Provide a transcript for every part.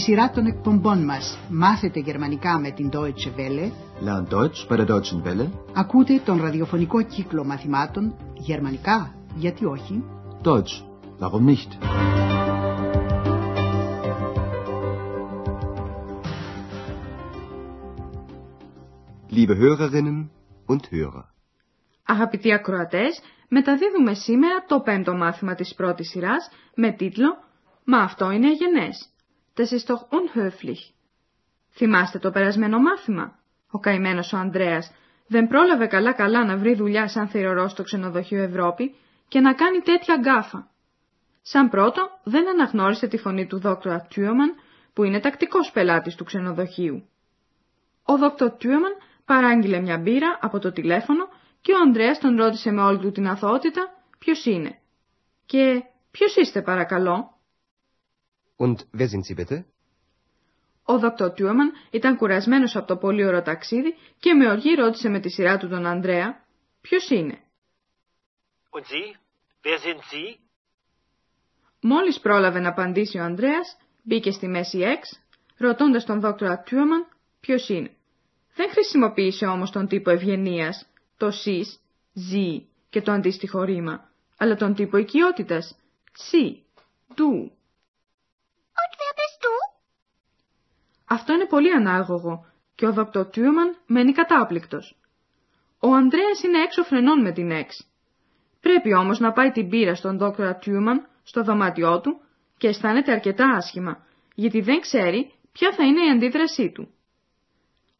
Στη σειρά των εκπομπών μας «Μάθετε γερμανικά με την Deutsche Welle», Lern Deutsch bei der Deutschen Welle, ακούτε τον ραδιοφωνικό κύκλο μαθημάτων «Γερμανικά, γιατί όχι» Deutsch, warum nicht? Liebe Hörerinnen und Hörer. Αγαπητοί ακροατές, μεταδίδουμε σήμερα το πέμπτο μάθημα της πρώτης σειράς με τίτλο «Μα αυτό είναι αγενές». Das ist doch unhöflich. Θυμάστε το περασμένο μάθημα. Ο καημένος ο Ανδρέας δεν πρόλαβε καλά-καλά να βρει δουλειά σαν θηρορός στο ξενοδοχείο Ευρώπη και να κάνει τέτοια γκάφα. Σαν πρώτο, δεν αναγνώρισε τη φωνή του Δόκτωρα Τούρμαν, που είναι τακτικός πελάτης του ξενοδοχείου. Ο Δόκτωρ Τούρμαν παράγγειλε μια μπύρα από το τηλέφωνο και ο Ανδρέας τον ρώτησε με όλη του την αθωότητα ποιος είναι. Και ποιος είστε παρακαλώ? Und wer sind Sie bitte? Ο Δόκτωρ Τούρμαν ήταν κουρασμένος από το πολύωρο ταξίδι και με οργή ρώτησε με τη σειρά του τον Ανδρέα, ποιος είναι? Und Sie? Wer sind Sie? Μόλις πρόλαβε να απαντήσει ο Ανδρέας, μπήκε στη μέση X, ρωτώντας τον Δόκτωρα Τούρμαν ποιος είναι. Δεν χρησιμοποίησε όμως τον τύπο ευγενίας, το σεις, ζι και το αντίστοιχο ρήμα, αλλά τον τύπο οικειότητας, τσι, του. Αυτό είναι πολύ ανάγωγο και ο Δόκτωρ Τούρμαν μένει κατάπληκτος. Ο Ανδρέας είναι έξω φρενών με την Εξ. Πρέπει όμως να πάει την μπύρα στον Δόκτωρα Τούρμαν στο δωμάτιό του και αισθάνεται αρκετά άσχημα, γιατί δεν ξέρει ποια θα είναι η αντίδρασή του.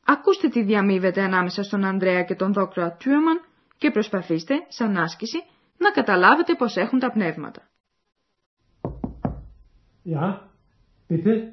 Ακούστε τι διαμείβεται ανάμεσα στον Ανδρέα και τον Δόκτωρα Τούρμαν και προσπαθήστε, σαν άσκηση, να καταλάβετε πως έχουν τα πνεύματα. Ja, bitte.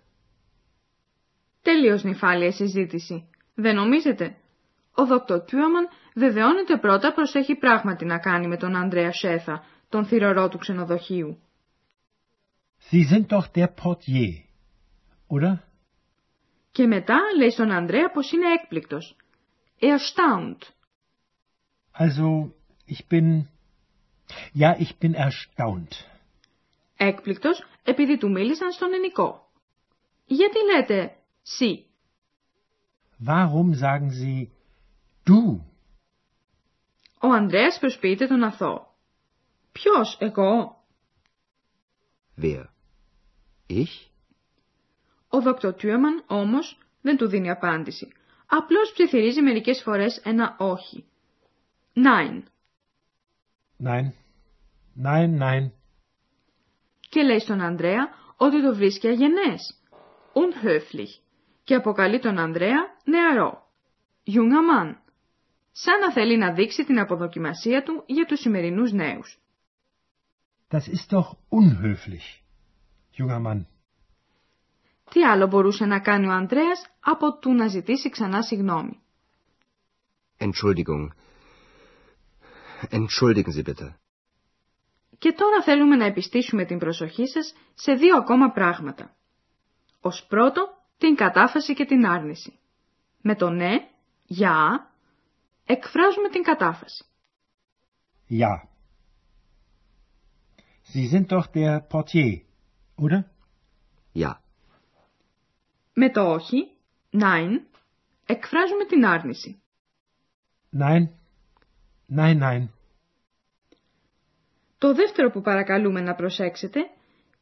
Τελείως νυφάλια η συζήτηση. Δεν νομίζετε? Ο Δόκτωρ Τούρμαν βεβαιώνεται πρώτα πως έχει πράγματι να κάνει με τον Ανδρέα Σέθα, τον θηρορό του ξενοδοχείου. Sie sind doch der Portier, oder? Και μετά λέει στον Ανδρέα πως είναι έκπληκτος. Erstaunt. Also, ich bin erstaunt. Έκπληκτος επειδή του μίλησαν στον ενικό. Γιατί λέτε «Σι»? Warum sagen Sie «Du»? Ο Ανδρέας προσποιείται τον αθώο. Ποιος εγώ? Wer? Ich? Ο Δόκτωρ Τούρμαν όμως δεν του δίνει απάντηση. Απλώς ψιθυρίζει μερικές φορές ένα όχι. Nein. Nein. Και λέει στον Ανδρέα ότι το βρίσκει αγενές. Unhöflich. Και αποκαλεί τον Ανδρέα νεαρό. Junger Mann. Σαν να θέλει να δείξει την αποδοκιμασία του για τους σημερινούς νέους. Das ist doch unhöflich, junger Mann. Τι άλλο μπορούσε να κάνει ο Ανδρέας από του να ζητήσει ξανά συγγνώμη? Entschuldigung. Entschuldigen Sie bitte. Και τώρα θέλουμε να επιστήσουμε την προσοχή σας σε δύο ακόμα πράγματα. Ως πρώτο, την κατάφαση και την άρνηση. Με το ναι, «για», εκφράζουμε την κατάφαση. «Ja». Sie sind doch der Portier, oder? «Ja». Με το όχι, «nein», εκφράζουμε την άρνηση. «Nein». Το δεύτερο που παρακαλούμε να προσέξετε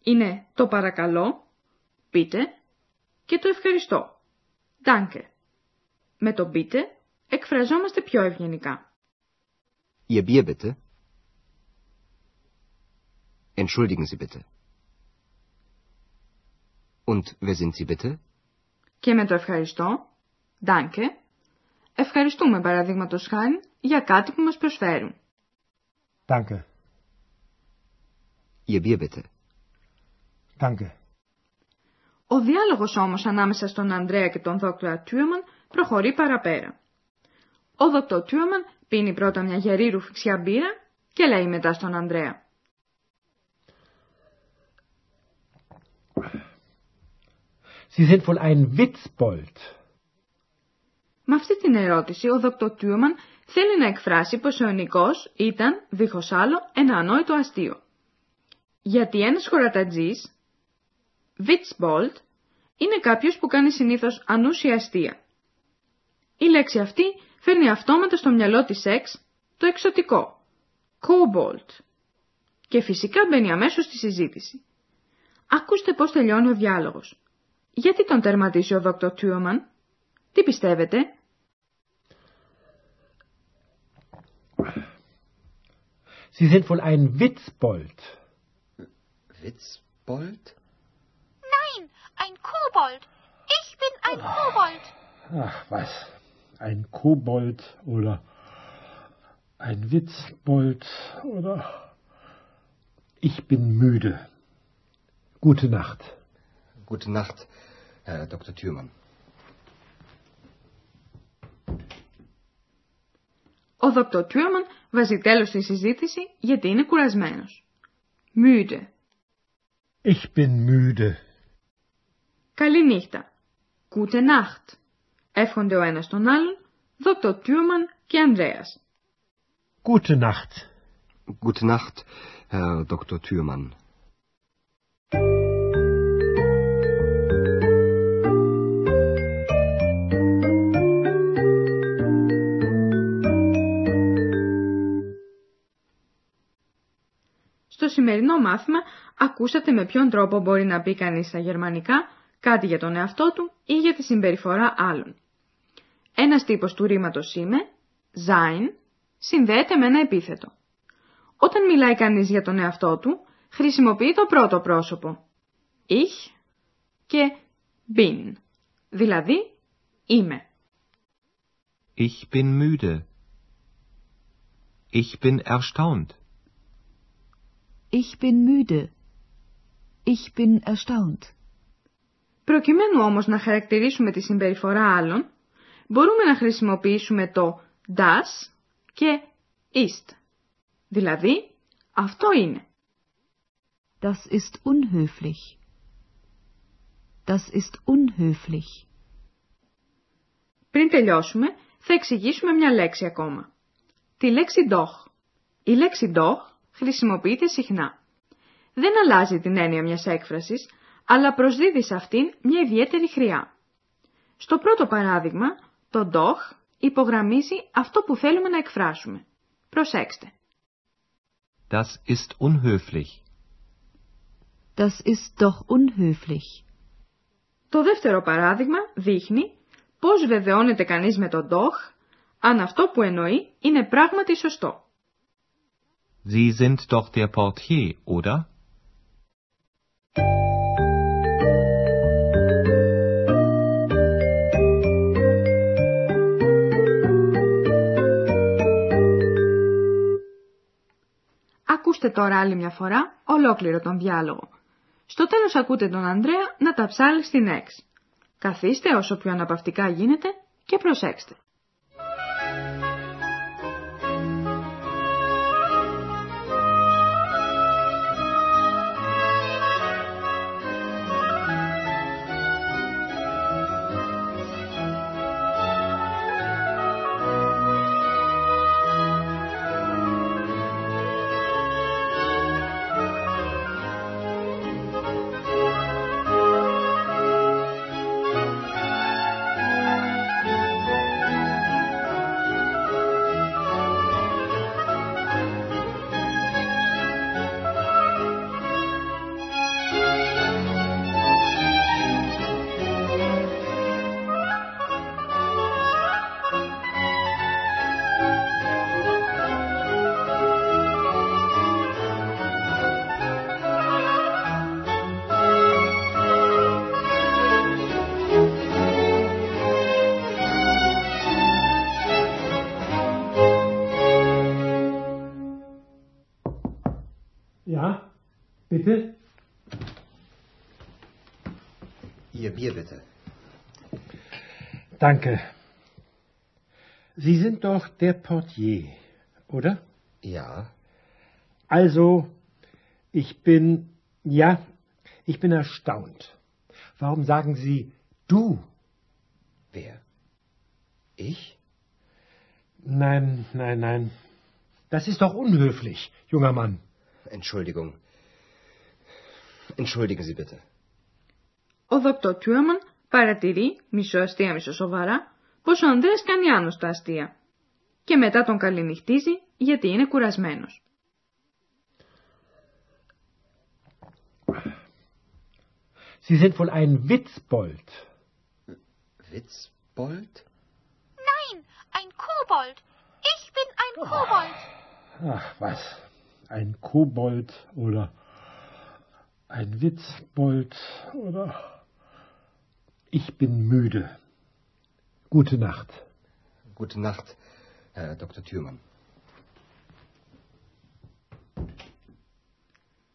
είναι το «παρακαλώ», «πείτε» και το «ευχαριστώ», «danke». Με το «πείτε» εκφραζόμαστε πιο ευγενικά. Ihr Bier bitte. Entschuldigen Sie bitte. Und wer sind Sie bitte? Και με το «ευχαριστώ», «danke», ευχαριστούμε παραδείγματος χάριν για κάτι που μας προσφέρουν. Danke. Ihr Bier bitte. Danke. Ο διάλογος όμως ανάμεσα στον Ανδρέα και τον δόκτωρα Τούρμαν προχωρεί παραπέρα. Ο δόκτωρ Τούρμαν πίνει πρώτα μια γερή ρουφιξιά μπύρα και λέει μετά στον Ανδρέα. Sie sind wohl ein Witzbold. Με αυτή την ερώτηση ο δόκτωρ Τούρμαν θέλει να εκφράσει πως ο Ιωνικός ήταν, δίχως άλλο, ένα ανόητο αστείο. Γιατί ένας χωρατατζής, Witzbold, είναι κάποιος που κάνει συνήθως ανούσια αστεία. Η λέξη αυτή φέρνει αυτόματα στο μυαλό της σεξ το εξωτικό, Kobold, και φυσικά μπαίνει αμέσως στη συζήτηση. Ακούστε πώς τελειώνει ο διάλογος. Γιατί τον τερματίσει ο δόκτωρ Τούρμαν? Τι πιστεύετε? Sie sind wohl ein Witzbold. Witzbold? Nein, ein Kobold. Ich bin ein Kobold. Ach, was? Ein Kobold oder ein Witzbold oder... Ich bin müde. Gute Nacht. Gute Nacht, Herr Dr. Thürmann. Ο δόκτωρ Τούρμαν βάζει τέλος στη συζήτηση γιατί είναι κουρασμένος. Müde. Ich bin müde. Καληνύχτα. Gute Nacht. Εύχονται ο ένας τον άλλον, δόκτωρ Τούρμαν και Ανδρέας. Gute Nacht. Gute Nacht, Herr Dr. Thürmann. Στο σημερινό μάθημα ακούσατε με ποιον τρόπο μπορεί να πει κανείς στα γερμανικά κάτι για τον εαυτό του ή για τη συμπεριφορά άλλων. Ένας τύπος του ρήματος είμαι, sein, συνδέεται με ένα επίθετο. Όταν μιλάει κανείς για τον εαυτό του, χρησιμοποιεί το πρώτο πρόσωπο, ich και bin, δηλαδή είμαι. Ich bin müde. Ich bin erstaunt. Ich bin müde. Ich bin erstaunt. Προκειμένου όμως να χαρακτηρίσουμε τη συμπεριφορά άλλων, μπορούμε να χρησιμοποιήσουμε το das και ist. Δηλαδή, αυτό είναι. Das ist unhöflich. Das ist unhöflich. Πριν τελειώσουμε, θα εξηγήσουμε μια λέξη ακόμα. Τη λέξη doch. Η λέξη doch χρησιμοποιείται συχνά. Δεν αλλάζει την έννοια μιας έκφρασης, αλλά προσδίδει σε αυτήν μια ιδιαίτερη χρειά. Στο πρώτο παράδειγμα, το doch υπογραμμίζει αυτό που θέλουμε να εκφράσουμε. Προσέξτε. Das ist unhöflich. Das ist doch unhöflich. Το δεύτερο παράδειγμα δείχνει πώς βεβαιώνεται κανείς με το doch, αν αυτό που εννοεί είναι πράγματι σωστό. Sie sind doch der Portier, oder? Ακούστε τώρα άλλη μια φορά ολόκληρο τον διάλογο. Στο τέλος ακούτε τον Ανδρέα να τα ψάλει στην έξι. Καθίστε όσο πιο αναπαυτικά γίνεται και προσέξτε. Ja, bitte. Ihr Bier bitte. Danke. Sie sind doch der Portier, oder? Ja. Also, ich bin erstaunt. Warum sagen Sie du? Wer? Ich? Nein. Das ist doch unhöflich, junger Mann. Entschuldigung. Entschuldigen Sie bitte. Ο Δόκτωρ Τούρμαν παρατηρεί, μισό αστεία μισό σοβαρά, πως ο Ανδρέας κάνει άνω στα αστεία. Και μετά τον καληνυχτίζει γιατί είναι κουρασμένος. Sie sind wohl ein Witzbold. Witzbold? Nein, ein Kobold. Ich bin ein Kobold. Ach, was? Ein Kobold oder ein Witzbold oder... Ich bin müde. Gute Nacht. Gute Nacht, Herr Dr. Thürmann.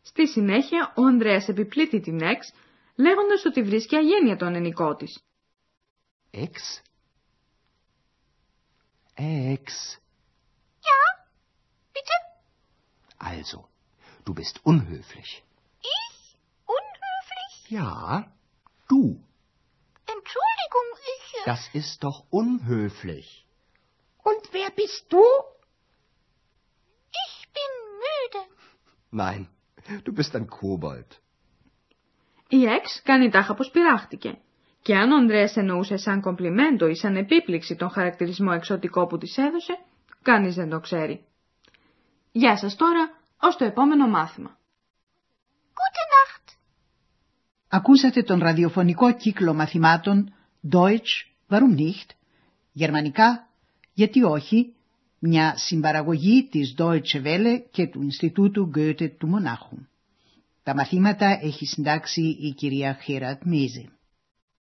Στη συνέχεια, ο Ανδρέας επιπλήττει την Εξ, λέγοντας ότι βρίσκει αγένεια τον ενικό της. Εξ? Εξ. Ja, bitte. Also, du bist unhöflich. Ich? Unhöflich? Ja, du. Entschuldigung, ich... Das ist doch unhöflich. Und wer bist du? Ich bin müde. Nein, du bist ein Kobold. Η Εξ κάνει τάχα πως πειράχτηκε, και αν ο Ανδρέας εννοούσε σαν κομπλιμέντο ή σαν επίπληξη τον χαρακτηρισμό εξωτικό που της έδωσε, κανείς δεν το ξέρει. Γεια σας τώρα, ως το επόμενο μάθημα. Gute Nacht. Ακούσατε τον ραδιοφωνικό κύκλο μαθημάτων Deutsch, warum nicht, γερμανικά, γιατί όχι, μια συμπαραγωγή της Deutsche Welle και του Ινστιτούτου Goethe του Μονάχου. Τα μαθήματα έχει συντάξει η κυρία Χέρατ Μέζε.